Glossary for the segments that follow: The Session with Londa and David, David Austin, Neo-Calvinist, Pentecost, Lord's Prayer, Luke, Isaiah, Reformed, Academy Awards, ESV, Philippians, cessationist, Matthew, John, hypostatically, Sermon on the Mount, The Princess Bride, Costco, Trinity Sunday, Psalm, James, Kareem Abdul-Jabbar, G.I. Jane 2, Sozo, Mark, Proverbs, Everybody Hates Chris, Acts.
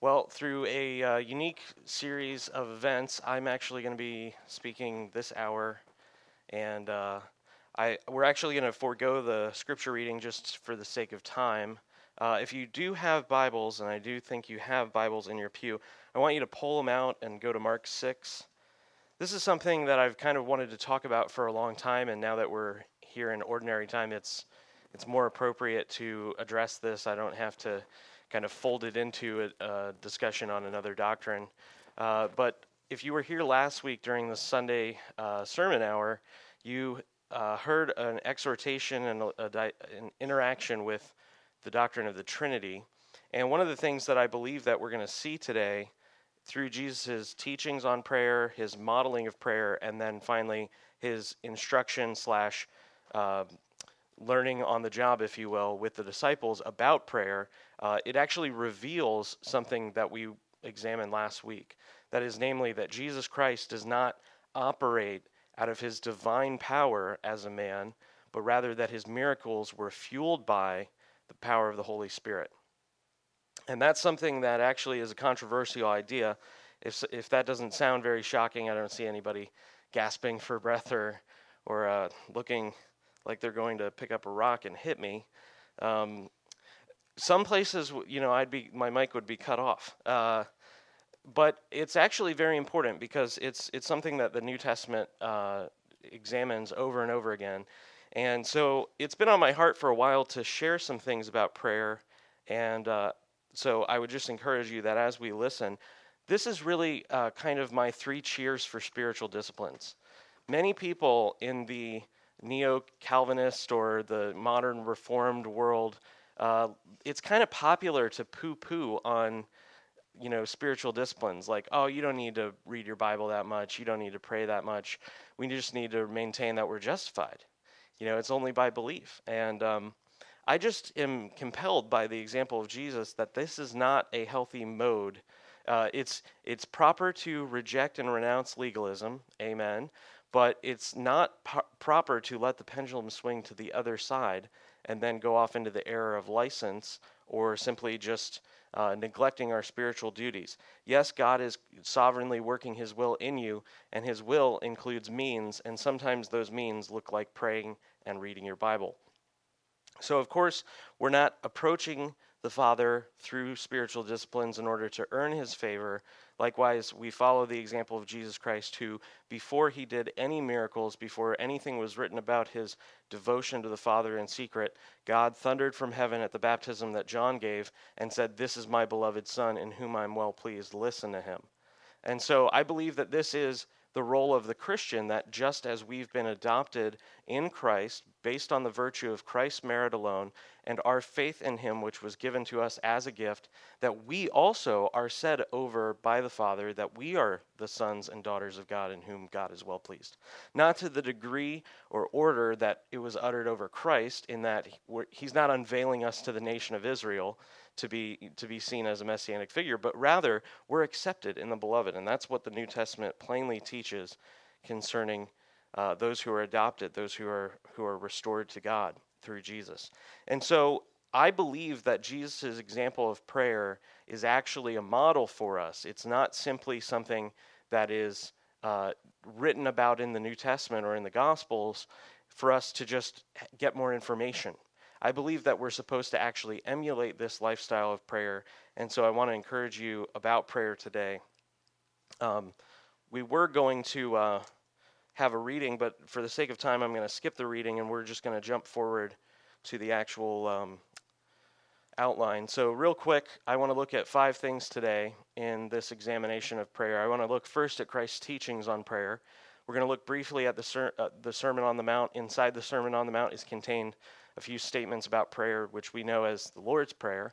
Well, through a unique series of events, I'm actually going to be speaking this hour, and we're actually going to forego the scripture reading just for the sake of time. If you do have Bibles, and I do think you have Bibles in your pew, I want you to pull them out and go to Mark 6. This is something that I've kind of wanted to talk about for a long time, and now that we're here in ordinary time, it's more appropriate to address this. I don't have to kind of folded into a discussion on another doctrine. But if you were here last week during the Sunday sermon hour, you heard an exhortation and an interaction with the doctrine of the Trinity. And one of the things that I believe that we're going to see today through Jesus' teachings on prayer, his modeling of prayer, and then finally his instruction / learning on the job, if you will, with the disciples about prayer, it actually reveals something that we examined last week. That is, namely, that Jesus Christ does not operate out of his divine power as a man, but rather that his miracles were fueled by the power of the Holy Spirit. And that's something that actually is a controversial idea. If that doesn't sound very shocking, I don't see anybody gasping for breath or looking like they're going to pick up a rock and hit me. Some places, my mic would be cut off. But it's actually very important because it's something that the New Testament examines over and over again. And so it's been on my heart for a while to share some things about prayer. And so I would just encourage you that as we listen, this is really kind of my 3 cheers for spiritual disciplines. Many people in the Neo-Calvinist or the modern Reformed world, it's kind of popular to poo-poo on, spiritual disciplines. Like, oh, you don't need to read your Bible that much. You don't need to pray that much. We just need to maintain that we're justified. It's only by belief. And I just am compelled by the example of Jesus that this is not a healthy mode. It's proper to reject and renounce legalism. Amen. But it's not proper to let the pendulum swing to the other side and then go off into the error of license or simply just neglecting our spiritual duties. Yes, God is sovereignly working his will in you, and his will includes means, and sometimes those means look like praying and reading your Bible. So, of course, we're not approaching the Father through spiritual disciplines in order to earn his favor. Likewise, we follow the example of Jesus Christ, who, before he did any miracles, before anything was written about his devotion to the Father in secret, God thundered from heaven at the baptism that John gave and said, "This is my beloved Son, in whom I am well pleased. Listen to him." And so I believe that this is the role of the Christian, that just as we've been adopted in Christ, based on the virtue of Christ's merit alone, and our faith in him, which was given to us as a gift, that we also are said over by the Father that we are the sons and daughters of God in whom God is well pleased. Not to the degree or order that it was uttered over Christ, in that he's not unveiling us to the nation of Israel to be seen as a messianic figure, but rather we're accepted in the beloved. And that's what the New Testament plainly teaches concerning those who are adopted, those who are restored to God through Jesus. And so I believe that Jesus' example of prayer is actually a model for us. It's not simply something that is written about in the New Testament or in the Gospels for us to just get more information. I believe that we're supposed to actually emulate this lifestyle of prayer, and so I want to encourage you about prayer today. We were going to have a reading, but for the sake of time, I'm going to skip the reading, and we're just going to jump forward to the actual outline. So real quick, I want to look at 5 things today in this examination of prayer. I want to look first at Christ's teachings on prayer. We're going to look briefly at the Sermon on the Mount. Inside the Sermon on the Mount is contained a few statements about prayer, which we know as the Lord's Prayer.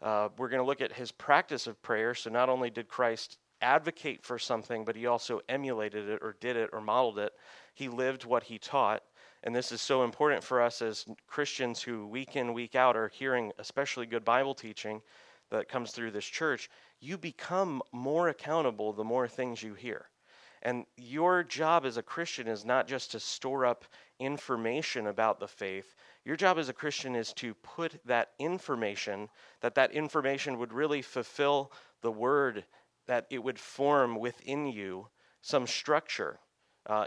We're going to look at his practice of prayer. So not only did Christ advocate for something, but he also emulated it or did it or modeled it. He lived what he taught. And this is so important for us as Christians who week in, week out are hearing especially good Bible teaching that comes through this church. You become more accountable the more things you hear. And your job as a Christian is not just to store up information about the faith. Your job as a Christian is to put that information would really fulfill the word, that it would form within you some structure,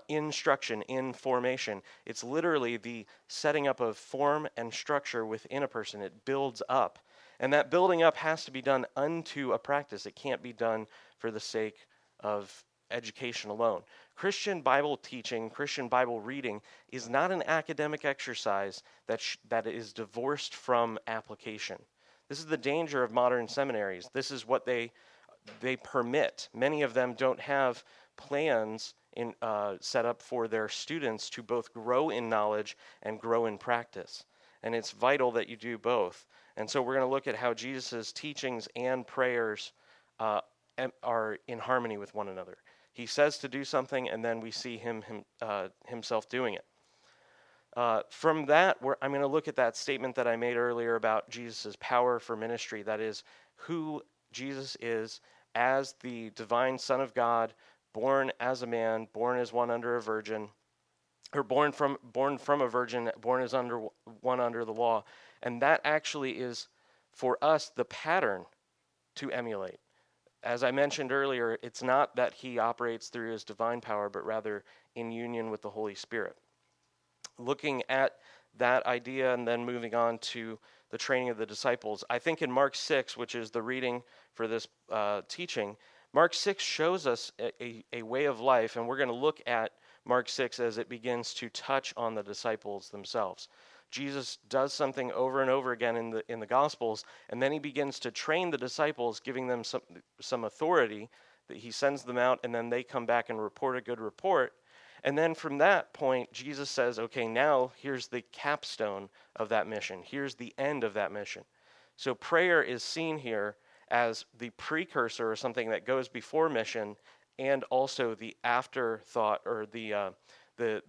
instruction, in formation. It's literally the setting up of form and structure within a person. It builds up. And that building up has to be done unto a practice. It can't be done for the sake of education alone. Christian Bible teaching, Christian Bible reading is not an academic exercise that is divorced from application. This is the danger of modern seminaries. This is what they permit. Many of them don't have plans set up for their students to both grow in knowledge and grow in practice. And it's vital that you do both. And so we're going to look at how Jesus' teachings and prayers are in harmony with one another. He says to do something, and then we see himself doing it. From that, I'm going to look at that statement that I made earlier about Jesus' power for ministry, that is, who Jesus is as the divine Son of God, born as a man, born as one under a virgin, or born from a virgin, born as one under the law. And that actually is, for us, the pattern to emulate. As I mentioned earlier, it's not that he operates through his divine power, but rather in union with the Holy Spirit. Looking at that idea and then moving on to the training of the disciples, I think in Mark 6, which is the reading for this teaching, Mark 6 shows us a way of life, and we're going to look at Mark 6 as it begins to touch on the disciples themselves. Jesus does something over and over again in the Gospels, and then he begins to train the disciples, giving them some authority. That he sends them out, and then they come back and report a good report. And then from that point, Jesus says, okay, now here's the capstone of that mission. Here's the end of that mission. So prayer is seen here as the precursor or something that goes before mission, and also the afterthought or the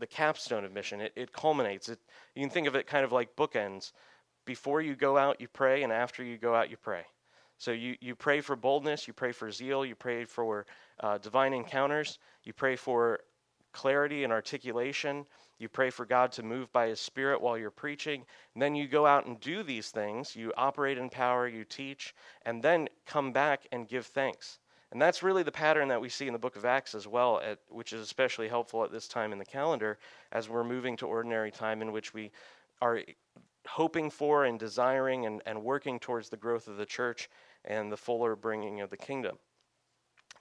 capstone of mission. It culminates. You can think of it kind of like bookends. Before you go out, you pray, and after you go out, you pray. So you pray for boldness, you pray for zeal, you pray for divine encounters, you pray for clarity and articulation, you pray for God to move by his Spirit while you're preaching, and then you go out and do these things, you operate in power, you teach, and then come back and give thanks. And that's really the pattern that we see in the book of Acts as well, which is especially helpful at this time in the calendar as we're moving to ordinary time in which we are hoping for and desiring and working towards the growth of the church and the fuller bringing of the kingdom.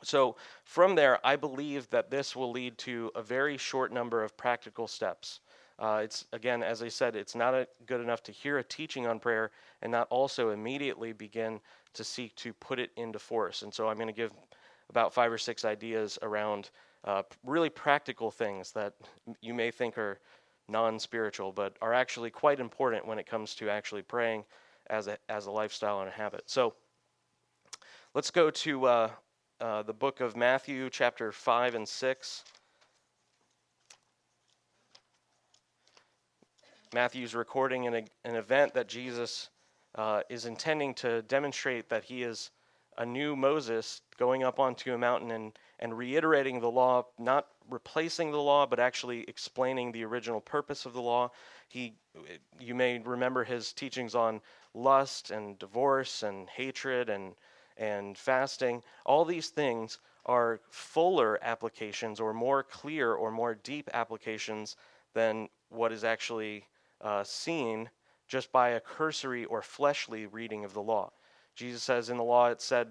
So from there, I believe that this will lead to a very short number of practical steps. It's, again, as I said, it's not good enough to hear a teaching on prayer and not also immediately begin to seek to put it into force. And so I'm going to give about 5 or 6 ideas around really practical things that you may think are non-spiritual, but are actually quite important when it comes to actually praying as a lifestyle and a habit. So let's go to the book of Matthew, chapter 5 and 6. Matthew's recording an event that Jesus is intending to demonstrate that he is a new Moses going up onto a mountain and reiterating the law, not replacing the law, but actually explaining the original purpose of the law. You may remember his teachings on lust and divorce and hatred and fasting. All these things are fuller applications or more clear or more deep applications than what is actually seen just by a cursory or fleshly reading of the law. Jesus says in the law it said,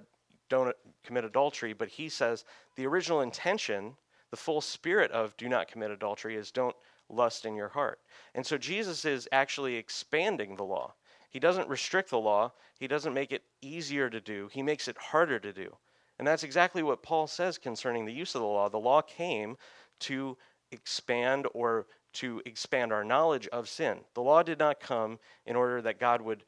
don't commit adultery, but he says the original intention, the full spirit of do not commit adultery is don't lust in your heart. And so Jesus is actually expanding the law. He doesn't restrict the law. He doesn't make it easier to do. He makes it harder to do. And that's exactly what Paul says concerning the use of the law. The law came to expand or to expand our knowledge of sin. The law did not come in order that God would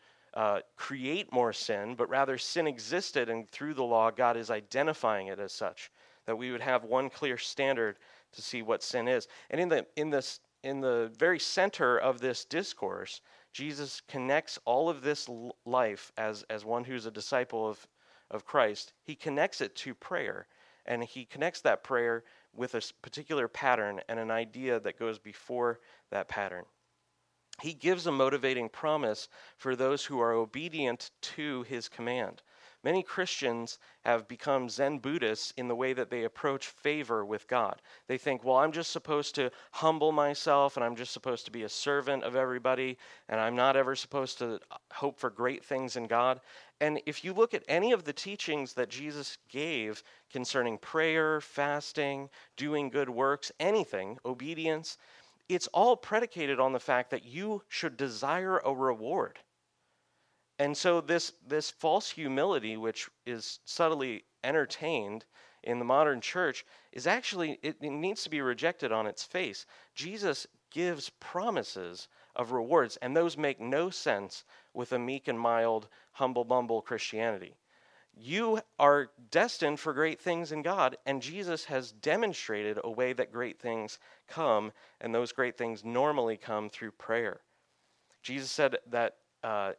create more sin, but rather sin existed, and through the law, God is identifying it as such, that we would have one clear standard to see what sin is. And in the very center of this discourse, Jesus connects all of this life as one who's a disciple of Christ. He connects it to prayer, and he connects that prayer with a particular pattern and an idea that goes before that pattern. He gives a motivating promise for those who are obedient to his command. Many Christians have become Zen Buddhists in the way that they approach favor with God. They think, well, I'm just supposed to humble myself, and I'm just supposed to be a servant of everybody, and I'm not ever supposed to hope for great things in God. And if you look at any of the teachings that Jesus gave concerning prayer, fasting, doing good works, anything, obedience, it's all predicated on the fact that you should desire a reward. And so this false humility, which is subtly entertained in the modern church, is actually, it needs to be rejected on its face. Jesus gives promises of rewards, and those make no sense with a meek and mild, humble-bumble Christianity. You are destined for great things in God, and Jesus has demonstrated a way that great things come, and those great things normally come through prayer. Jesus said that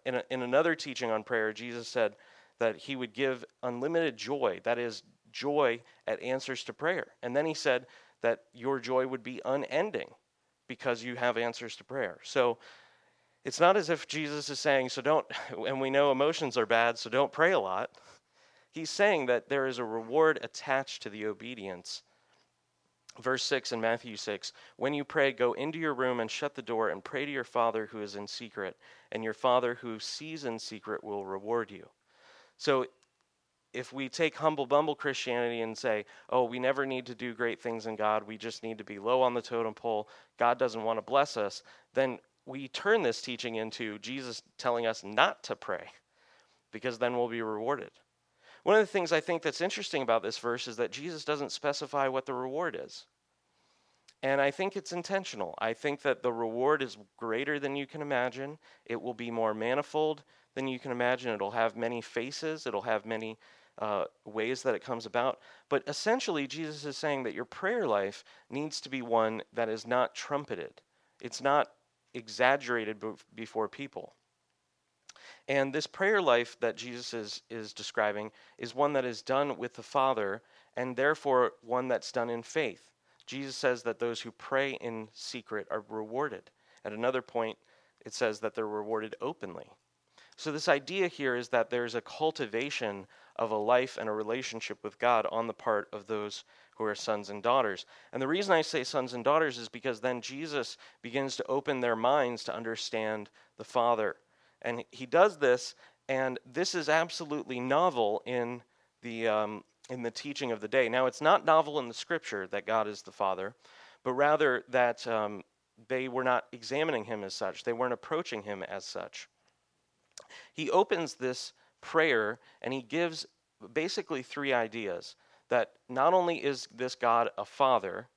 in another teaching on prayer, Jesus said that he would give unlimited joy, that is, joy at answers to prayer. And then he said that your joy would be unending because you have answers to prayer. So it's not as if Jesus is saying, so don't, and we know emotions are bad, so don't pray a lot. He's saying that there is a reward attached to the obedience. Verse 6 in Matthew 6, when you pray, go into your room and shut the door and pray to your Father who is in secret, and your Father who sees in secret will reward you. So if we take humble-bumble Christianity and say, oh, we never need to do great things in God, we just need to be low on the totem pole, God doesn't want to bless us, then we turn this teaching into Jesus telling us not to pray, because then we'll be rewarded. One of the things I think that's interesting about this verse is that Jesus doesn't specify what the reward is. And I think it's intentional. I think that the reward is greater than you can imagine. It will be more manifold than you can imagine. It'll have many faces. It'll have many ways that it comes about. But essentially, Jesus is saying that your prayer life needs to be one that is not trumpeted. It's not exaggerated before people. And this prayer life that Jesus is describing is one that is done with the Father, and therefore one that's done in faith. Jesus says that those who pray in secret are rewarded. At another point, it says that they're rewarded openly. So this idea here is that there's a cultivation of a life and a relationship with God on the part of those who are sons and daughters. And the reason I say sons and daughters is because then Jesus begins to open their minds to understand the Father. And he does this, and this is absolutely novel in the teaching of the day. Now, it's not novel in the Scripture that God is the Father, but rather that they were not examining him as such. They weren't approaching him as such. He opens this prayer, and he gives basically three ideas, that not only is this God a Father,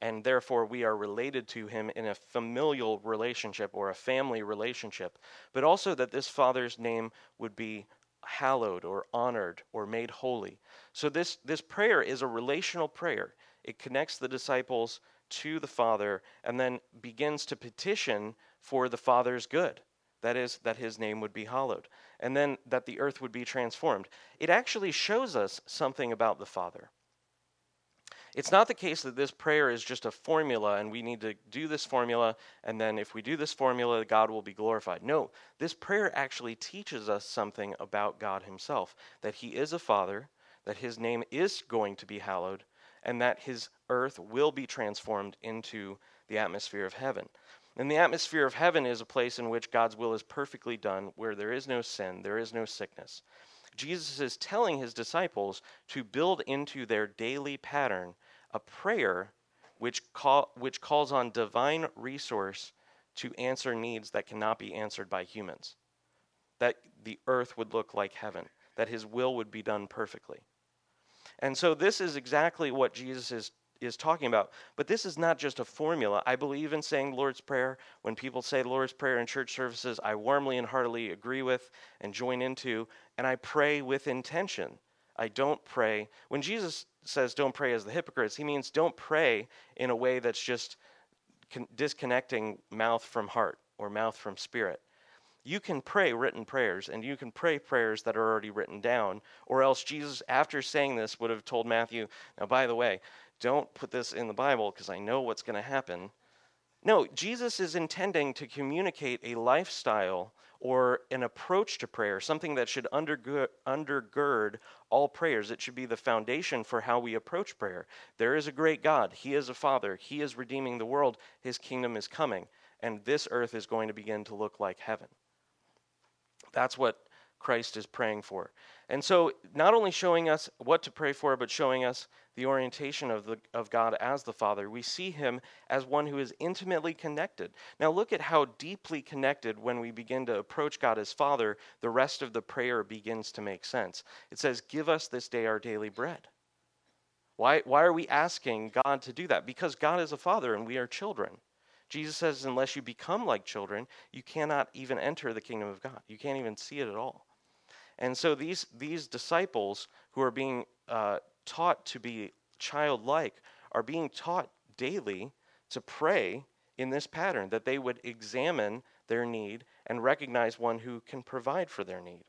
and therefore we are related to him in a familial relationship or a family relationship, but also that this Father's name would be hallowed or honored or made holy. So this prayer is a relational prayer. It connects the disciples to the Father and then begins to petition for the Father's good. That is, that his name would be hallowed, and then that the earth would be transformed. It actually shows us something about the Father. It's not the case that this prayer is just a formula and we need to do this formula, and then if we do this formula, God will be glorified. No, this prayer actually teaches us something about God himself, that he is a Father, that his name is going to be hallowed, and that his earth will be transformed into the atmosphere of heaven. And the atmosphere of heaven is a place in which God's will is perfectly done, where there is no sin, there is no sickness. Jesus is telling his disciples to build into their daily pattern a prayer which calls on divine resource to answer needs that cannot be answered by humans, that the earth would look like heaven, that his will would be done perfectly. And so this is exactly what Jesus is talking about. But this is not just a formula. I believe in saying Lord's Prayer. When people say Lord's Prayer in church services, I warmly and heartily agree with and join into, and I pray with intention. I don't pray. When Jesus says don't pray as the hypocrites, he means don't pray in a way that's just disconnecting mouth from heart or mouth from spirit. You can pray written prayers, and you can pray prayers that are already written down, or else Jesus, after saying this, would have told Matthew, now by the way, don't put this in the Bible because I know what's going to happen. No, Jesus is intending to communicate a lifestyle or an approach to prayer, something that should undergird all prayers. It should be the foundation for how we approach prayer. There is a great God. He is a Father. He is redeeming the world. His kingdom is coming, and this earth is going to begin to look like heaven. That's what Christ is praying for. And so not only showing us what to pray for, but showing us the orientation of God as the Father. We see him as one who is intimately connected. Now look at how deeply connected when we begin to approach God as Father, the rest of the prayer begins to make sense. It says, give us this day our daily bread. Why are we asking God to do that? Because God is a Father and we are children. Jesus says, unless you become like children, you cannot even enter the kingdom of God. You can't even see it at all. And so these disciples who are being taught to be childlike are being taught daily to pray in this pattern, that they would examine their need and recognize one who can provide for their need.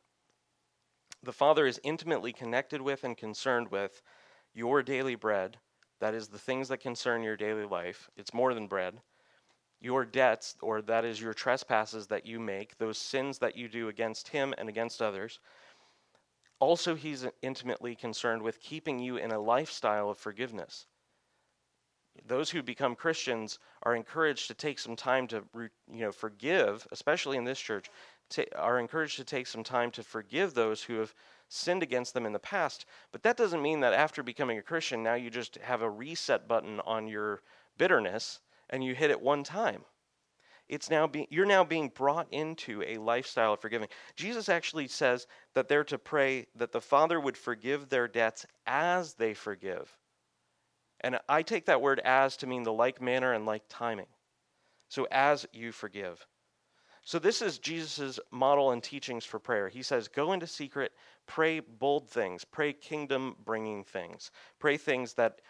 The Father is intimately connected with and concerned with your daily bread. That is the things that concern your daily life. It's more than bread. Your debts, or that is your trespasses that you make, those sins that you do against him and against others. Also, he's intimately concerned with keeping you in a lifestyle of forgiveness. Those who become Christians are encouraged to take some time to, forgive, especially in this church, are encouraged to take some time to forgive those who have sinned against them in the past. But that doesn't mean that after becoming a Christian, now you just have a reset button on your bitterness and you hit it one time. It's now you're now being brought into a lifestyle of forgiving. Jesus actually says that they're to pray that the Father would forgive their debts as they forgive. And I take that word as to mean the like manner and like timing. So as you forgive. So this is Jesus' model and teachings for prayer. He says, go into secret, pray bold things, pray kingdom-bringing things, pray things that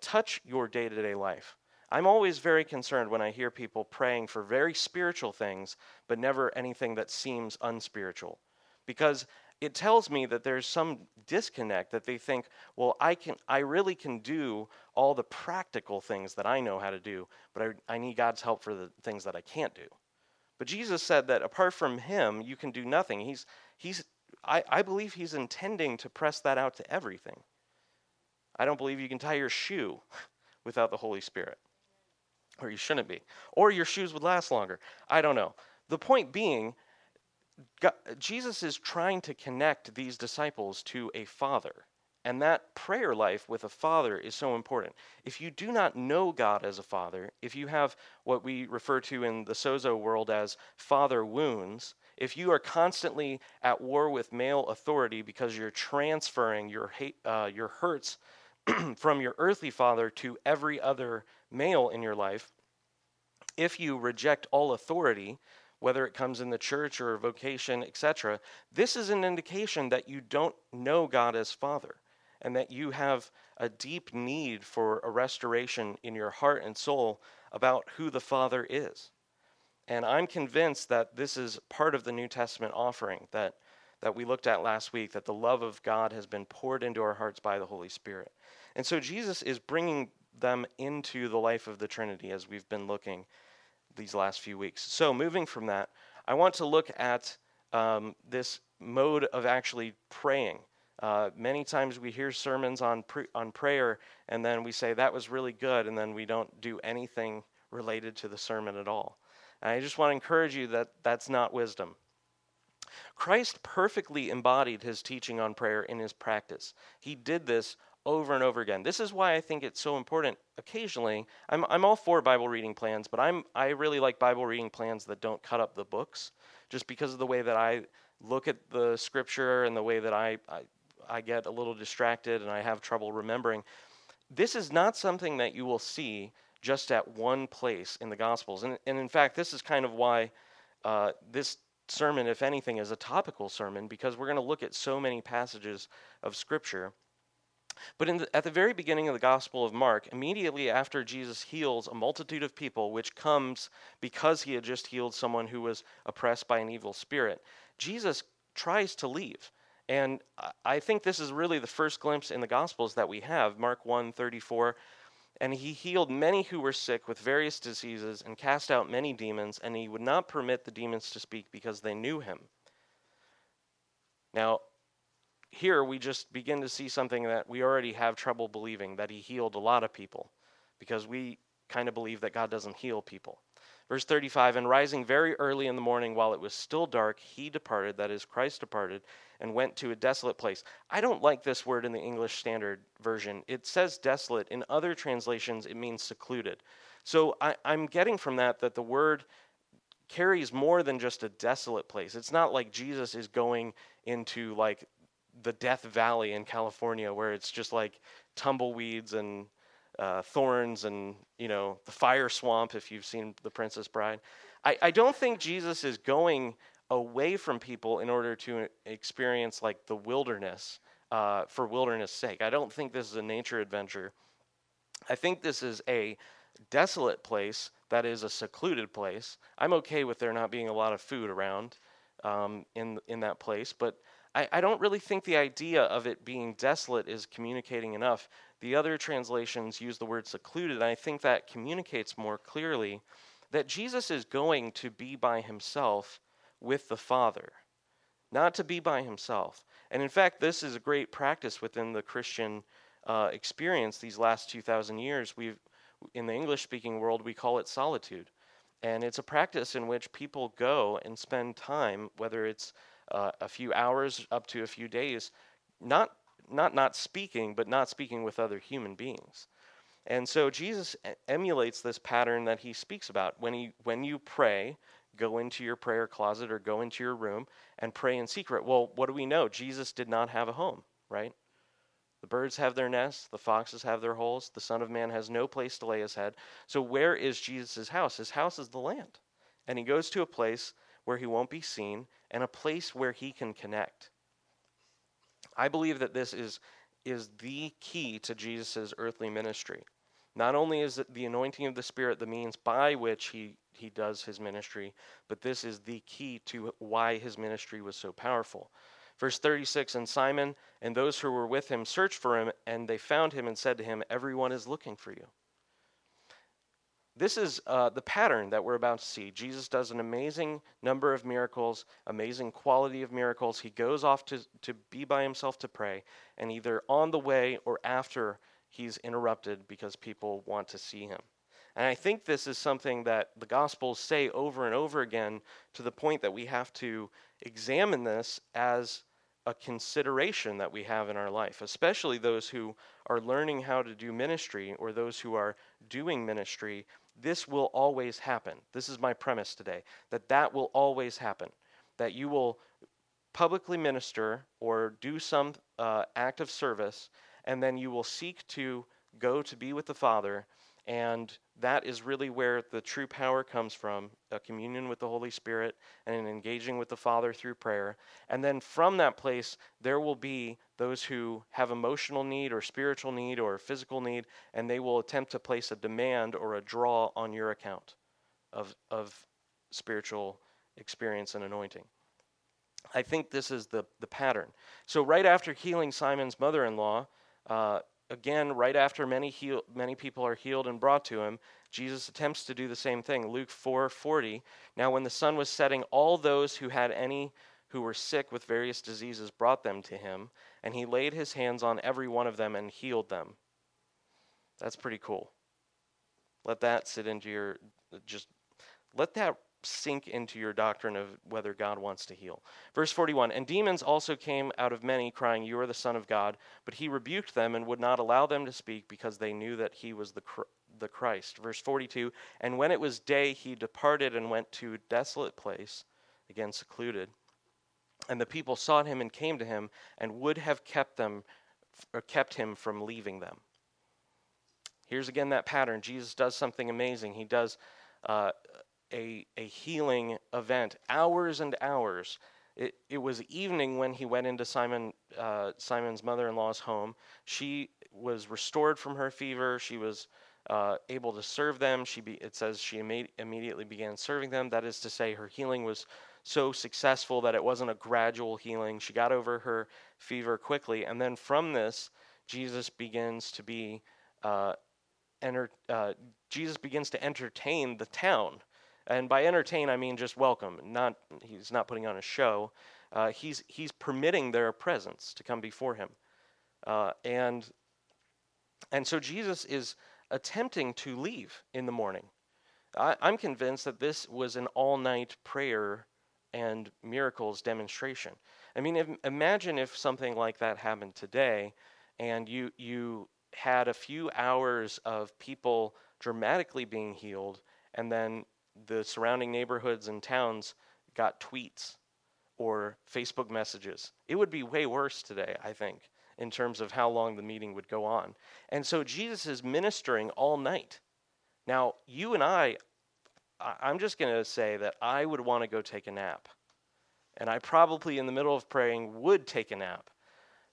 touch your day-to-day life. I'm always very concerned when I hear people praying for very spiritual things, but never anything that seems unspiritual. Because it tells me that there's some disconnect that they think, well, I really can do all the practical things that I know how to do, but I need God's help for the things that I can't do. But Jesus said that apart from him, you can do nothing. I believe he's intending to press that out to everything. I don't believe you can tie your shoe without the Holy Spirit. Or you shouldn't be. Or your shoes would last longer. I don't know. The point being, God, Jesus is trying to connect these disciples to a Father. And that prayer life with a Father is so important. If you do not know God as a Father, if you have what we refer to in the Sozo world as father wounds, if you are constantly at war with male authority because you're transferring your hurts from your earthly father to every other male in your life, if you reject all authority, whether it comes in the church or vocation, etc., this is an indication that you don't know God as Father and that you have a deep need for a restoration in your heart and soul about who the Father is. And I'm convinced that this is part of the New Testament offering that we looked at last week, that the love of God has been poured into our hearts by the Holy Spirit. And so Jesus is bringing them into the life of the Trinity as we've been looking these last few weeks. So moving from that, I want to look at this mode of actually praying. Many times we hear sermons on prayer, and then we say, that was really good, and then we don't do anything related to the sermon at all. And I just want to encourage you that that's not wisdom. Christ perfectly embodied his teaching on prayer in his practice. He did this over and over again. This is why I think it's so important. Occasionally, I'm all for Bible reading plans, but I really like Bible reading plans that don't cut up the books, just because of the way that I look at the scripture and the way that I get a little distracted and I have trouble remembering. This is not something that you will see just at one place in the Gospels. And in fact, this is kind of why this sermon, if anything, is a topical sermon, because we're going to look at so many passages of Scripture. But at the very beginning of the Gospel of Mark, immediately after Jesus heals a multitude of people, which comes because he had just healed someone who was oppressed by an evil spirit, Jesus tries to leave. And I think this is really the first glimpse in the Gospels that we have, Mark 1:34. And he healed many who were sick with various diseases and cast out many demons, and he would not permit the demons to speak because they knew him. Now, here we just begin to see something that we already have trouble believing, that he healed a lot of people, because we kind of believe that God doesn't heal people. Verse 35, and rising very early in the morning while it was still dark, he departed, that is, Christ departed, and went to a desolate place. I don't like this word in the English Standard Version. It says desolate. In other translations, it means secluded. So I'm getting from that the word carries more than just a desolate place. It's not like Jesus is going into like the Death Valley in California where it's just like tumbleweeds and thorns and, you know, the fire swamp, if you've seen The Princess Bride. I don't think Jesus is going away from people in order to experience like the wilderness for wilderness sake. I don't think this is a nature adventure. I think this is a desolate place that is a secluded place. I'm okay with there not being a lot of food around in that place, but I don't really think the idea of it being desolate is communicating enough. The other translations use the word secluded, and I think that communicates more clearly that Jesus is going to be by himself with the Father, not to be by himself. And in fact, this is a great practice within the Christian experience these last 2,000 years. In the English-speaking world, we call it solitude. And it's a practice in which people go and spend time, whether it's a few hours up to a few days, not speaking, but not speaking with other human beings. And so Jesus emulates this pattern that he speaks about. When you pray, go into your prayer closet or go into your room and pray in secret. Well, what do we know? Jesus did not have a home, right? The birds have their nests, the foxes have their holes, the Son of Man has no place to lay his head. So where is Jesus' house? His house is the land. And he goes to a place where he won't be seen, and a place where he can connect. I believe that this is the key to Jesus' earthly ministry. Not only is the anointing of the Spirit the means by which he does his ministry, but this is the key to why his ministry was so powerful. Verse 36, and Simon and those who were with him searched for him, and they found him and said to him, everyone is looking for you. This is the pattern that we're about to see. Jesus does an amazing number of miracles, amazing quality of miracles. He goes off to be by himself to pray, and either on the way or after, he's interrupted because people want to see him. And I think this is something that the Gospels say over and over again, to the point that we have to examine this as a consideration that we have in our life, especially those who are learning how to do ministry or those who are doing ministry. This will always happen. This is my premise today, that will always happen, that you will publicly minister or do some act of service, and then you will seek to go to be with the Father, and that is really where the true power comes from, a communion with the Holy Spirit and an engaging with the Father through prayer. And then from that place, there will be those who have emotional need or spiritual need or physical need, and they will attempt to place a demand or a draw on your account of spiritual experience and anointing. I think this is the pattern. So right after healing Simon's mother-in-law, again, right after many people are healed and brought to him, Jesus attempts to do the same thing. Luke 4:40, now when the sun was setting, all those who had any who were sick with various diseases brought them to him, and he laid his hands on every one of them and healed them. That's pretty cool. Let that sit into let that sink into your doctrine of whether God wants to heal. Verse 41, and demons also came out of many, crying, you are the Son of God. But he rebuked them and would not allow them to speak, because they knew that he was the Christ. Verse 42, and when it was day, he departed and went to a desolate place, again secluded. And the people sought him and came to him, and would have kept him from leaving them. Here's again that pattern. Jesus does something amazing. He does a healing event, hours and hours. It was evening when he went into Simon's mother-in-law's home. She was restored from her fever. She was able to serve them. It says she immediately began serving them. That is to say, her healing was so successful that it wasn't a gradual healing. She got over her fever quickly. And then from this, Jesus begins to entertain the town. And by entertain, I mean just welcome. He's not putting on a show. He's permitting their presence to come before him. And so Jesus is attempting to leave in the morning. I'm convinced that this was an all-night prayer and miracles demonstration. I mean, imagine if something like that happened today, and you had a few hours of people dramatically being healed, and then the surrounding neighborhoods and towns got tweets or Facebook messages. It would be way worse today, I think, in terms of how long the meeting would go on. And so Jesus is ministering all night. Now, you and I'm just going to say that I would want to go take a nap. And I probably, in the middle of praying, would take a nap.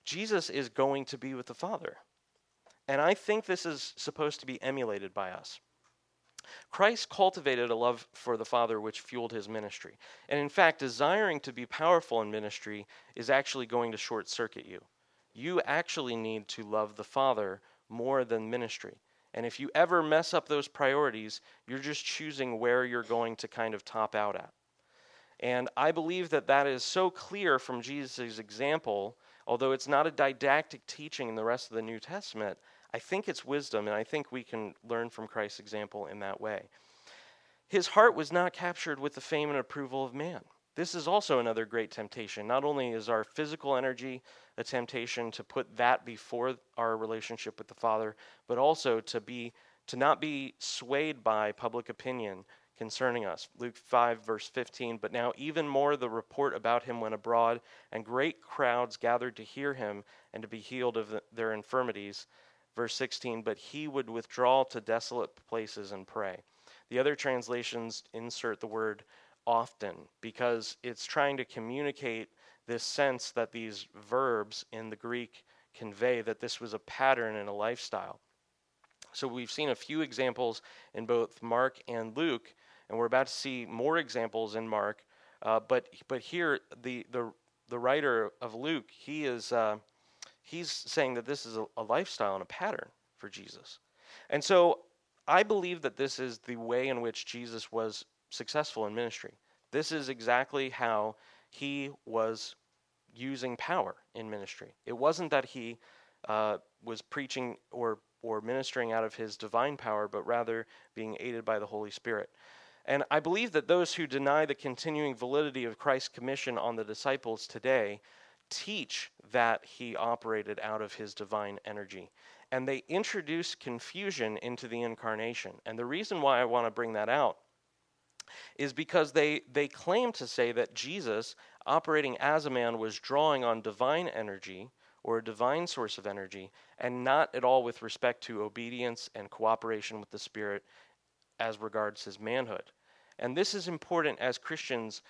Jesus is going to be with the Father. And I think this is supposed to be emulated by us. Christ cultivated a love for the Father which fueled his ministry. And in fact, desiring to be powerful in ministry is actually going to short-circuit you. You actually need to love the Father more than ministry. And if you ever mess up those priorities, you're just choosing where you're going to kind of top out at. And I believe that that is so clear from Jesus' example, although it's not a didactic teaching in the rest of the New Testament. I think it's wisdom, and I think we can learn from Christ's example in that way. His heart was not captured with the fame and approval of man. This is also another great temptation. Not only is our physical energy a temptation to put that before our relationship with the Father, but also to not be swayed by public opinion concerning us. Luke 5, verse 15, but now even more the report about him went abroad, and great crowds gathered to hear him and to be healed of their infirmities. Verse 16, but he would withdraw to desolate places and pray. The other translations insert the word often because it's trying to communicate this sense that these verbs in the Greek convey that this was a pattern and a lifestyle. So we've seen a few examples in both Mark and Luke, and we're about to see more examples in Mark. But here, the writer of Luke, he's saying that this is a lifestyle and a pattern for Jesus. And so I believe that this is the way in which Jesus was successful in ministry. This is exactly how he was using power in ministry. It wasn't that he was preaching or ministering out of his divine power, but rather being aided by the Holy Spirit. And I believe that those who deny the continuing validity of Christ's commission on the disciples today teach that he operated out of his divine energy. And they introduce confusion into the incarnation. And the reason why I want to bring that out is because they claim to say that Jesus, operating as a man, was drawing on divine energy or a divine source of energy and not at all with respect to obedience and cooperation with the Spirit as regards his manhood. And this is important as Christians.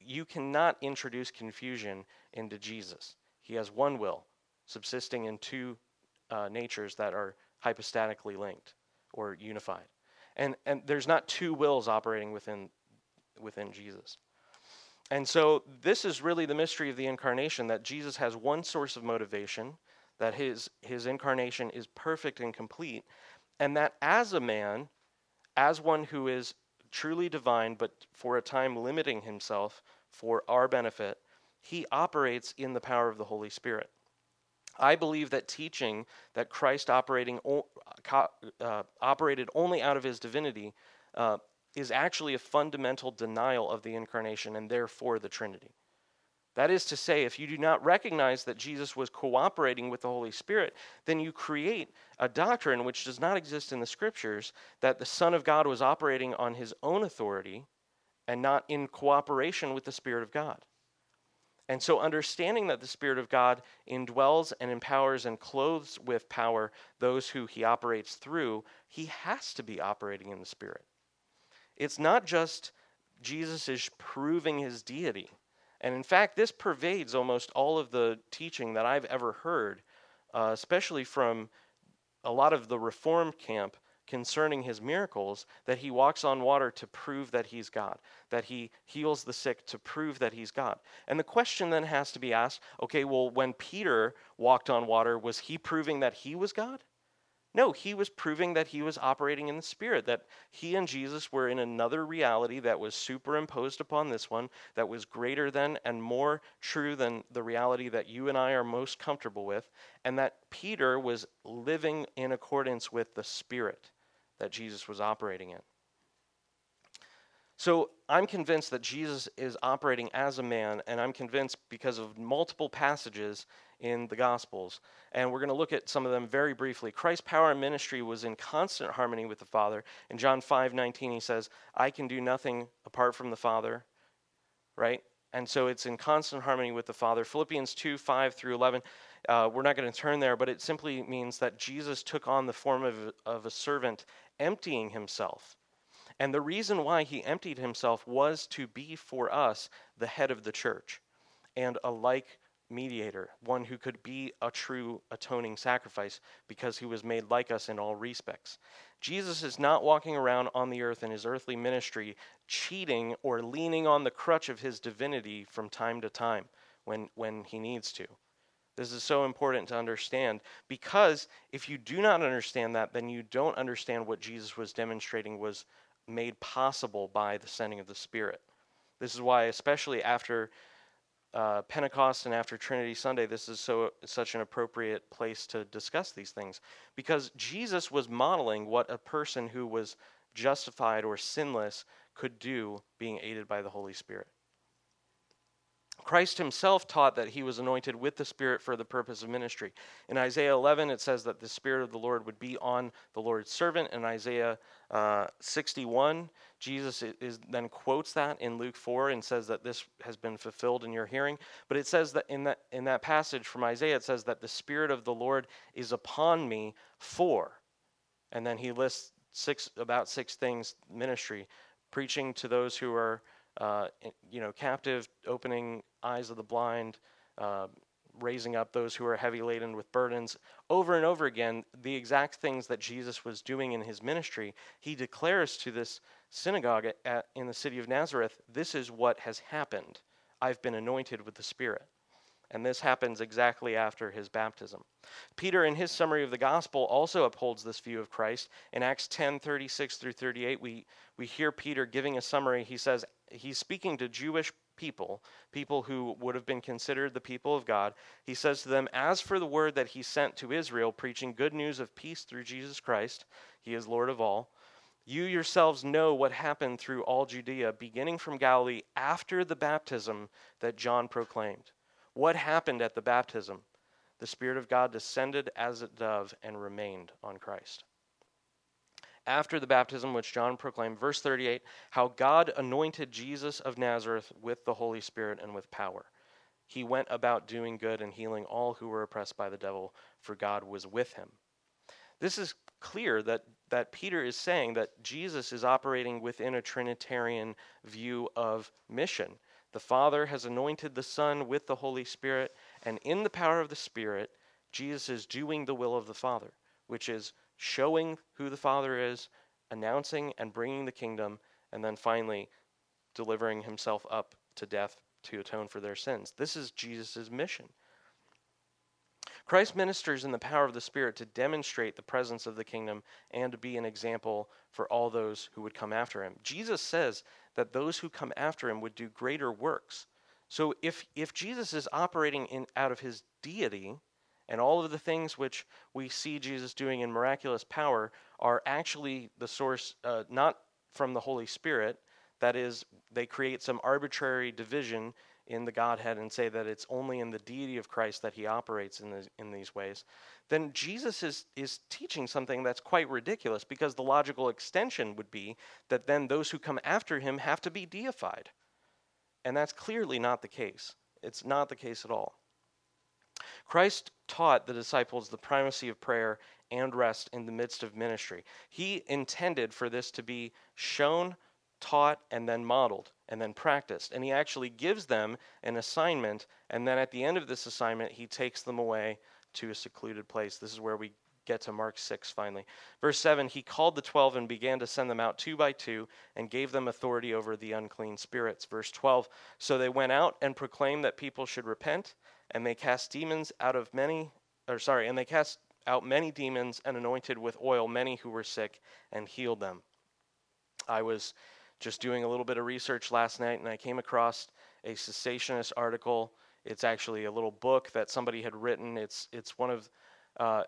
You cannot introduce confusion into Jesus. He has one will, subsisting in two natures that are hypostatically linked or unified. And there's not two wills operating within Jesus. And so this is really the mystery of the incarnation, that Jesus has one source of motivation, that his incarnation is perfect and complete, and that as a man, as one who is truly divine, but for a time limiting himself for our benefit, he operates in the power of the Holy Spirit. I believe that teaching that Christ operated only out of his divinity is actually a fundamental denial of the incarnation and therefore the Trinity. That is to say, if you do not recognize that Jesus was cooperating with the Holy Spirit, then you create a doctrine which does not exist in the Scriptures, that the Son of God was operating on his own authority and not in cooperation with the Spirit of God. And so understanding that the Spirit of God indwells and empowers and clothes with power those who he operates through, he has to be operating in the Spirit. It's not just Jesus is proving his deity. And in fact, this pervades almost all of the teaching that I've ever heard, especially from a lot of the Reformed camp concerning his miracles, that he walks on water to prove that he's God, that he heals the sick to prove that he's God. And the question then has to be asked, okay, well, when Peter walked on water, was he proving that he was God? No, he was proving that he was operating in the Spirit, that he and Jesus were in another reality that was superimposed upon this one, that was greater than and more true than the reality that you and I are most comfortable with, and that Peter was living in accordance with the Spirit that Jesus was operating in. So I'm convinced that Jesus is operating as a man, and I'm convinced because of multiple passages in the Gospels. And we're going to look at some of them very briefly. Christ's power and ministry was in constant harmony with the Father. In John 5:19, he says, I can do nothing apart from the Father, right? And so it's in constant harmony with the Father. Philippians 2:5-11, we're not going to turn there, but it simply means that Jesus took on the form of a servant, emptying himself. And the reason why he emptied himself was to be for us the head of the church and a like mediator, one who could be a true atoning sacrifice because he was made like us in all respects. Jesus is not walking around on the earth in his earthly ministry cheating or leaning on the crutch of his divinity from time to time when he needs to. This is so important to understand, because if you do not understand that, then you don't understand what Jesus was demonstrating was made possible by the sending of the Spirit. This is why, especially after Pentecost and after Trinity Sunday, this is such an appropriate place to discuss these things, because Jesus was modeling what a person who was justified or sinless could do, being aided by the Holy Spirit. Christ himself taught that he was anointed with the Spirit for the purpose of ministry. In Isaiah 11, it says that the Spirit of the Lord would be on the Lord's servant. In Isaiah 61, Jesus then quotes that in Luke 4 and says that this has been fulfilled in your hearing. But it says that in that passage from Isaiah, it says that the Spirit of the Lord is upon me for, and then he lists about six things, ministry, preaching to those who are captive, opening eyes of the blind, raising up those who are heavy laden with burdens. Over and over again, the exact things that Jesus was doing in his ministry, he declares to this synagogue in the city of Nazareth, this is what has happened. I've been anointed with the Spirit. And this happens exactly after his baptism. Peter, in his summary of the gospel, also upholds this view of Christ. In Acts 10:36-38, we hear Peter giving a summary. He says, he's speaking to Jewish people who would have been considered the people of God. He says to them, as for the word that he sent to Israel, preaching good news of peace through Jesus Christ, he is Lord of all. You yourselves know what happened through all Judea, beginning from Galilee after the baptism that John proclaimed. What happened at the baptism? The Spirit of God descended as a dove and remained on Christ. After the baptism, which John proclaimed, verse 38, how God anointed Jesus of Nazareth with the Holy Spirit and with power. He went about doing good and healing all who were oppressed by the devil, for God was with him. This is clear that Peter is saying that Jesus is operating within a Trinitarian view of mission. The Father has anointed the Son with the Holy Spirit, and in the power of the Spirit, Jesus is doing the will of the Father, which is showing who the Father is, announcing and bringing the kingdom, and then finally delivering himself up to death to atone for their sins. This is Jesus' mission. Christ ministers in the power of the Spirit to demonstrate the presence of the kingdom and to be an example for all those who would come after him. Jesus says that those who come after him would do greater works. So if Jesus is operating out of his deity, and all of the things which we see Jesus doing in miraculous power are actually the source, not from the Holy Spirit, that is, they create some arbitrary division in the Godhead and say that it's only in the deity of Christ that he operates in these ways, then Jesus is teaching something that's quite ridiculous, because the logical extension would be that then those who come after him have to be deified. And that's clearly not the case. It's not the case at all. Christ taught the disciples the primacy of prayer and rest in the midst of ministry. He intended for this to be shown, taught, and then modeled, and then practiced. And he actually gives them an assignment, and then at the end of this assignment, he takes them away to a secluded place. This is where we get to Mark 6 finally. Verse 7, he called the 12 and began to send them out two by two and gave them authority over the unclean spirits. Verse 12, so they went out and proclaimed that people should repent, and they cast demons out of many, and they cast out many demons and anointed with oil many who were sick and healed them. I was just doing a little bit of research last night, and I came across a cessationist article. It's actually a little book that somebody had written. It's one of I'm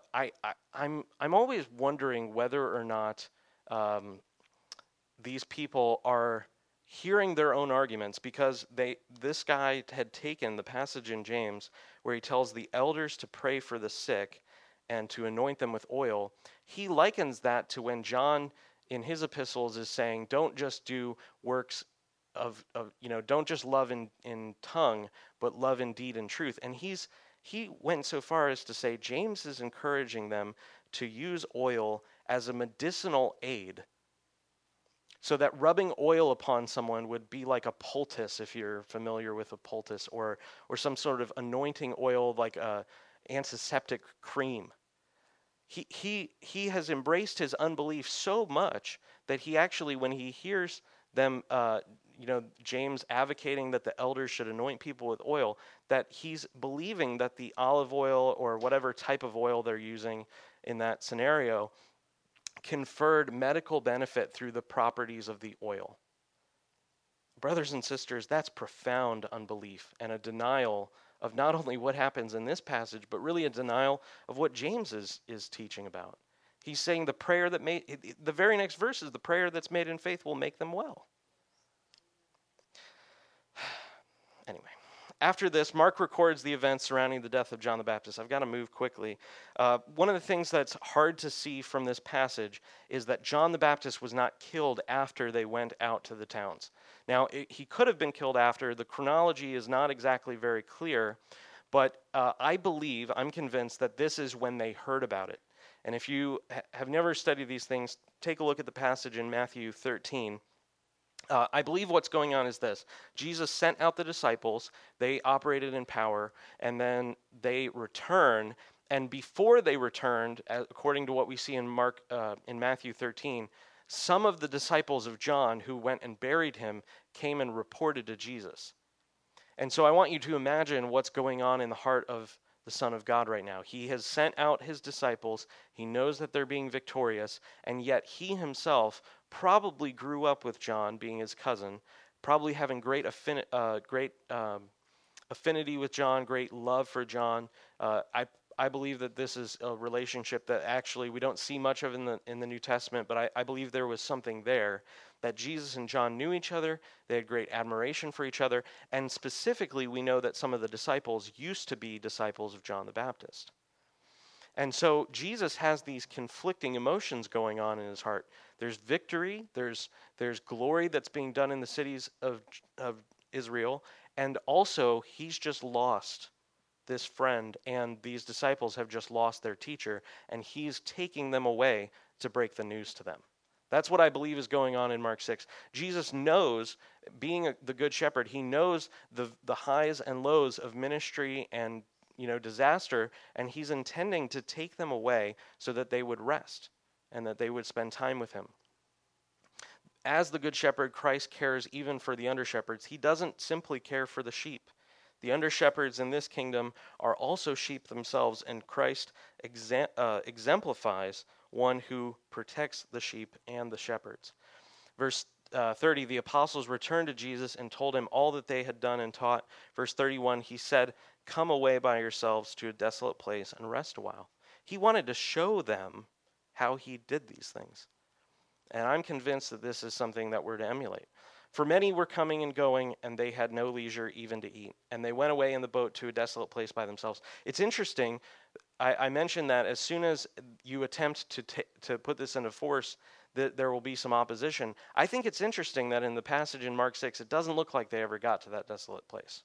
always wondering whether or not these people are hearing their own arguments, because this guy had taken the passage in James where he tells the elders to pray for the sick and to anoint them with oil. He likens that to when John in his epistles is saying, don't just do works of don't just love in tongue, but love in deed and truth. And he went so far as to say James is encouraging them to use oil as a medicinal aid, so that rubbing oil upon someone would be like a poultice, if you're familiar with a poultice, or some sort of anointing oil like a antiseptic cream. He has embraced his unbelief so much that he actually, when he hears them, James advocating that the elders should anoint people with oil, that he's believing that the olive oil or whatever type of oil they're using in that scenario conferred medical benefit through the properties of the oil. Brothers and sisters, that's profound unbelief and a denial of not only what happens in this passage, but really a denial of what James is teaching about. He's saying the very next verse is the prayer that's made in faith will make them well. Anyway, after this, Mark records the events surrounding the death of John the Baptist. I've got to move quickly. One of the things that's hard to see from this passage is that John the Baptist was not killed after they went out to the towns. Now, he could have been killed after. The chronology is not exactly very clear, but I'm convinced that this is when they heard about it. And if you have never studied these things, take a look at the passage in Matthew 13. I believe what's going on is this. Jesus sent out the disciples, they operated in power, and then they return. And before they returned, according to what we see in Mark, in Matthew 13, some of the disciples of John who went and buried him came and reported to Jesus. And so I want you to imagine what's going on in the heart of the Son of God right now. He has sent out his disciples, he knows that they're being victorious, and yet he himself probably grew up with John, being his cousin, probably having great affinity with John, great love for John. I believe that this is a relationship that actually we don't see much of in the New Testament, but I believe there was something there, that Jesus and John knew each other, they had great admiration for each other, and specifically we know that some of the disciples used to be disciples of John the Baptist. And so Jesus has these conflicting emotions going on in his heart. There's victory, there's glory that's being done in the cities of Israel, and also he's just lost this friend, and these disciples have just lost their teacher, and he's taking them away to break the news to them. That's what I believe is going on in Mark 6. Jesus knows, being the good shepherd, he knows the highs and lows of ministry and disaster, and he's intending to take them away so that they would rest and that they would spend time with him. As the good shepherd, Christ cares even for the under shepherds. He doesn't simply care for the sheep. The under shepherds in this kingdom are also sheep themselves, and Christ exemplifies one who protects the sheep and the shepherds. Verse 30, the apostles returned to Jesus and told him all that they had done and taught. Verse 31, he said, "Come away by yourselves to a desolate place and rest a while." He wanted to show them how he did these things. And I'm convinced that this is something that we're to emulate. For many were coming and going, and they had no leisure even to eat. And they went away in the boat to a desolate place by themselves. It's interesting. I mentioned that as soon as you attempt to put this into force, that there will be some opposition. I think it's interesting that in the passage in Mark 6, it doesn't look like they ever got to that desolate place.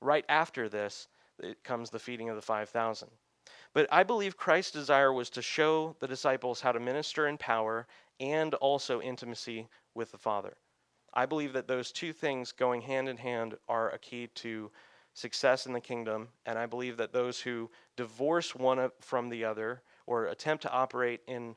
Right after this, it comes the feeding of the 5,000. But I believe Christ's desire was to show the disciples how to minister in power and also intimacy with the Father. I believe that those two things going hand in hand are a key to success in the kingdom, and I believe that those who divorce one from the other or attempt to operate in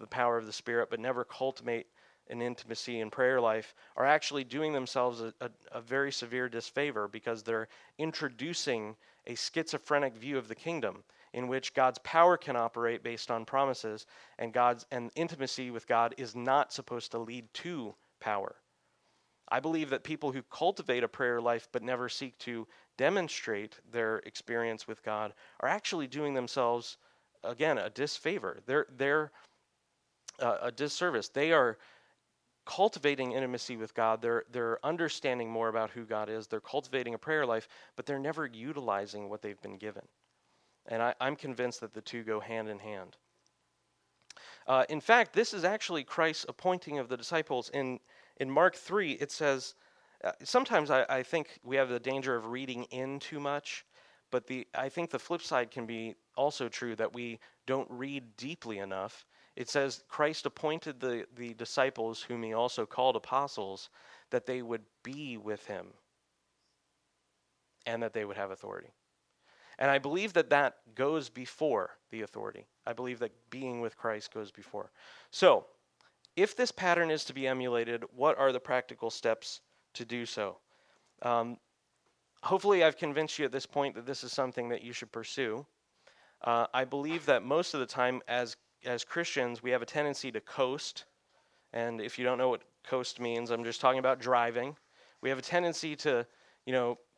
the power of the Spirit but never cultivate an intimacy in prayer life are actually doing themselves a very severe disfavor, because they're introducing a schizophrenic view of the kingdom in which God's power can operate based on promises, and intimacy with God is not supposed to lead to power. I believe that people who cultivate a prayer life but never seek to demonstrate their experience with God are actually doing themselves, again, a disfavor. They're a disservice. They are cultivating intimacy with God. They're understanding more about who God is. They're cultivating a prayer life, but they're never utilizing what they've been given. And I'm convinced that the two go hand in hand. In fact, this is actually Christ's appointing of the disciples. In Mark 3, it says, sometimes I think we have the danger of reading in too much, but I think the flip side can be also true, that we don't read deeply enough. It says, Christ appointed the disciples, whom he also called apostles, that they would be with him and that they would have authority. And I believe that goes before the authority. I believe that being with Christ goes before. So, if this pattern is to be emulated, what are the practical steps to do so? Hopefully I've convinced you at this point that this is something that you should pursue. I believe that most of the time as Christians, we have a tendency to coast. And if you don't know what coast means, I'm just talking about driving. We have a tendency to,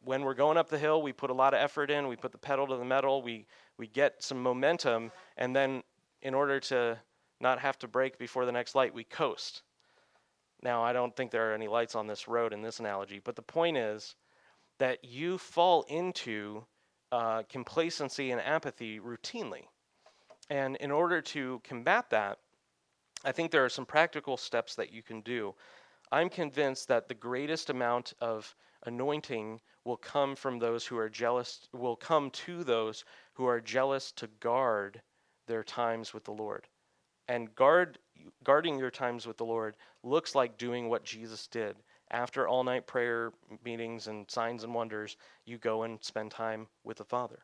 when we're going up the hill, we put a lot of effort in, we put the pedal to the metal, we get some momentum, and then in order to not have to brake before the next light, we coast. Now, I don't think there are any lights on this road in this analogy, but the point is that you fall into complacency and apathy routinely. And in order to combat that, I think there are some practical steps that you can do. I'm convinced that the greatest amount of anointing will come to those who are jealous to guard their times with the Lord. And guarding your times with the Lord looks like doing what Jesus did. After all-night prayer meetings and signs and wonders, you go and spend time with the Father.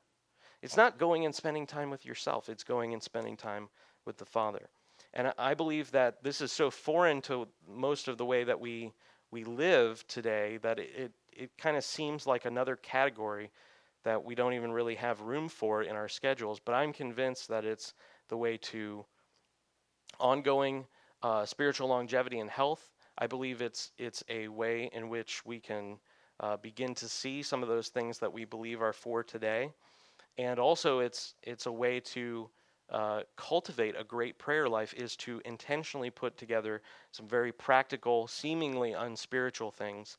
It's not going and spending time with yourself. It's going and spending time with the Father. And I believe that this is so foreign to most of the way that we live today that it kind of seems like another category that we don't even really have room for in our schedules. But I'm convinced that it's the way to ongoing spiritual longevity and health. I believe it's a way in which we can begin to see some of those things that we believe are for today. And also it's a way to cultivate a great prayer life, is to intentionally put together some very practical, seemingly unspiritual things,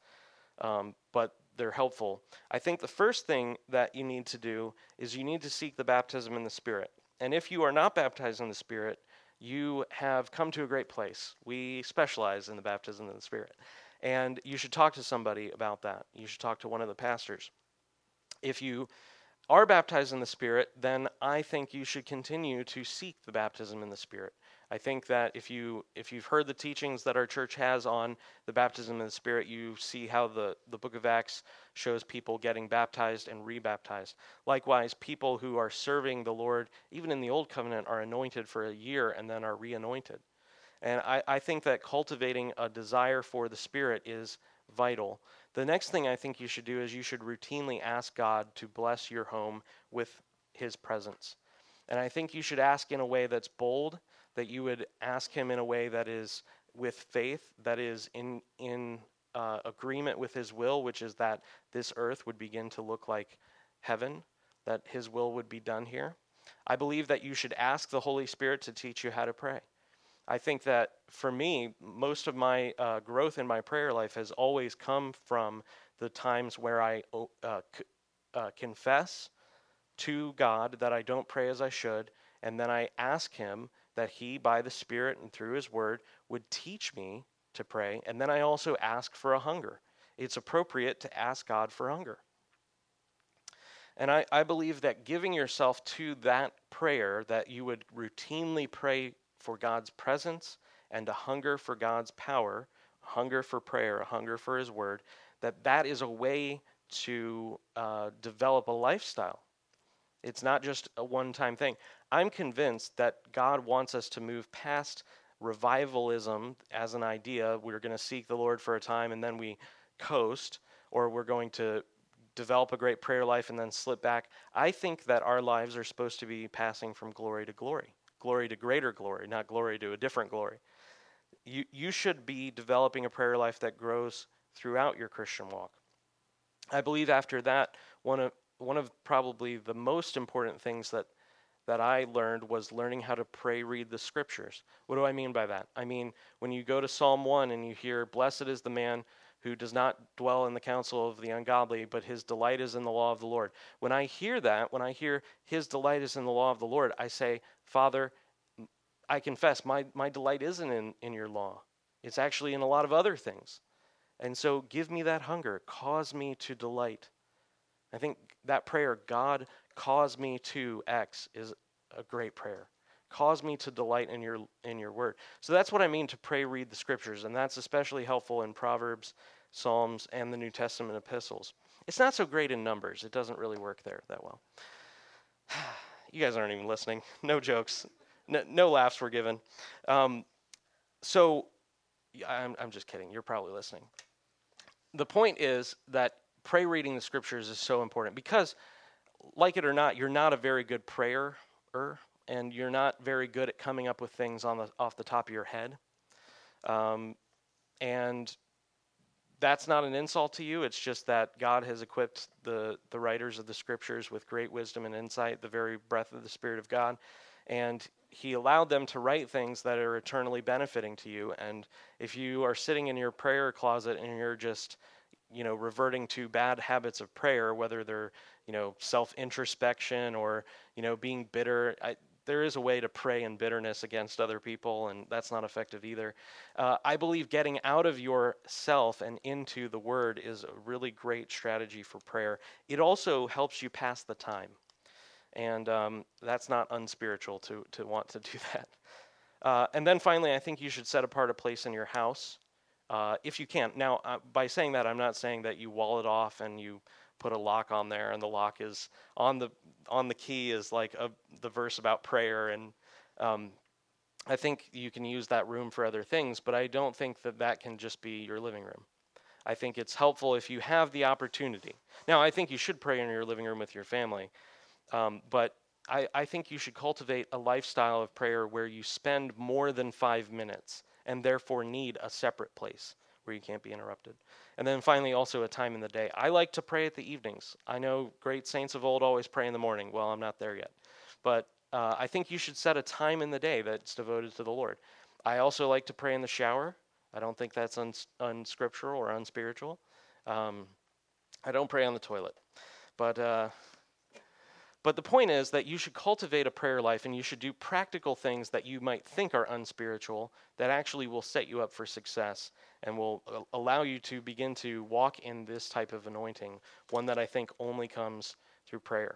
but they're helpful. I think the first thing that you need to do is you need to seek the baptism in the Spirit. And if you are not baptized in the Spirit, you have come to a great place. We specialize in the baptism of the Spirit. And you should talk to somebody about that. You should talk to one of the pastors. If you are baptized in the Spirit, then I think you should continue to seek the baptism in the Spirit. I think that if you've heard the teachings that our church has on the baptism in the Spirit, you see how the book of Acts shows people getting baptized and rebaptized. Likewise, people who are serving the Lord, even in the Old Covenant, are anointed for a year and then are reanointed. And I think that cultivating a desire for the Spirit is vital. The next thing I think you should do is you should routinely ask God to bless your home with his presence. And I think you should ask in a way that's bold, that you would ask him in a way that is with faith, that is in agreement with his will, which is that this earth would begin to look like heaven, that his will would be done here. I believe that you should ask the Holy Spirit to teach you how to pray. I think that for me, most of my growth in my prayer life has always come from the times where I confess to God that I don't pray as I should, and then I ask him that he, by the Spirit and through his word, would teach me to pray, and then I also ask for a hunger. It's appropriate to ask God for hunger. And I believe that giving yourself to that prayer, that you would routinely pray for God's presence and a hunger for God's power, a hunger for prayer, a hunger for his word, that is a way to develop a lifestyle. It's not just a one-time thing. I'm convinced that God wants us to move past revivalism as an idea. We're going to seek the Lord for a time and then we coast, or we're going to develop a great prayer life and then slip back. I think that our lives are supposed to be passing from glory to glory, glory to greater glory, not glory to a different glory. You should be developing a prayer life that grows throughout your Christian walk. I believe after that, one of probably the most important things that I learned was learning how to pray, read the scriptures. What do I mean by that? I mean, when you go to Psalm 1 and you hear, "Blessed is the man who does not dwell in the counsel of the ungodly, but his delight is in the law of the Lord." When I hear that, when I hear his delight is in the law of the Lord, I say, Father, I confess my delight isn't in your law. It's actually in a lot of other things. And so give me that hunger. Cause me to delight. I think that prayer, God, cause me to X, is a great prayer. Cause me to delight in your word. So that's what I mean to pray, read the scriptures, and that's especially helpful in Proverbs, Psalms, and the New Testament epistles. It's not so great in Numbers. It doesn't really work there that well. You guys aren't even listening. No jokes. No laughs were given. I'm just kidding. You're probably listening. The point is that pray reading the scriptures is so important because, like it or not, you're not a very good prayer, and you're not very good at coming up with things off the top of your head. And that's not an insult to you. It's just that God has equipped the writers of the scriptures with great wisdom and insight, the very breath of the Spirit of God. And he allowed them to write things that are eternally benefiting to you. And if you are sitting in your prayer closet and you're just, reverting to bad habits of prayer, whether they're, self-introspection or, being bitter, there is a way to pray in bitterness against other people, and that's not effective either. I believe getting out of yourself and into the Word is a really great strategy for prayer. It also helps you pass the time. And that's not unspiritual to want to do that. And then finally, I think you should set apart a place in your house if you can. Now, by saying that, I'm not saying that you wall it off and you put a lock on there, and the lock is on the key is like the verse about prayer. And I think you can use that room for other things, but I don't think that can just be your living room. I think it's helpful if you have the opportunity. Now, I think you should pray in your living room with your family. But I think you should cultivate a lifestyle of prayer where you spend more than 5 minutes and therefore need a separate place where you can't be interrupted. And then finally, also a time in the day. I like to pray at the evenings. I know great saints of old always pray in the morning. Well, I'm not there yet. But I think you should set a time in the day that's devoted to the Lord. I also like to pray in the shower. I don't think that's unscriptural or unspiritual. I don't pray on the toilet. But the point is that you should cultivate a prayer life, and you should do practical things that you might think are unspiritual that actually will set you up for success and will allow you to begin to walk in this type of anointing, one that I think only comes through prayer.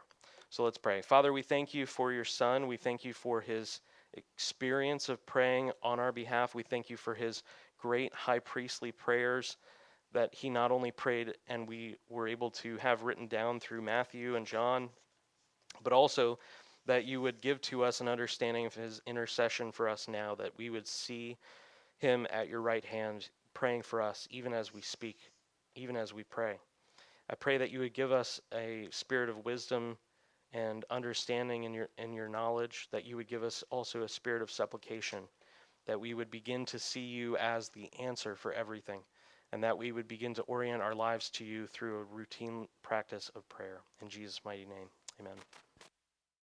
So let's pray. Father, we thank you for your Son. We thank you for his experience of praying on our behalf. We thank you for his great high priestly prayers that he not only prayed and we were able to have written down through Matthew and John, but also that you would give to us an understanding of his intercession for us now, that we would see him at your right hand praying for us even as we speak, even as we pray. I pray that you would give us a spirit of wisdom and understanding in your knowledge, that you would give us also a spirit of supplication, that we would begin to see you as the answer for everything, and that we would begin to orient our lives to you through a routine practice of prayer. In Jesus' mighty name, amen.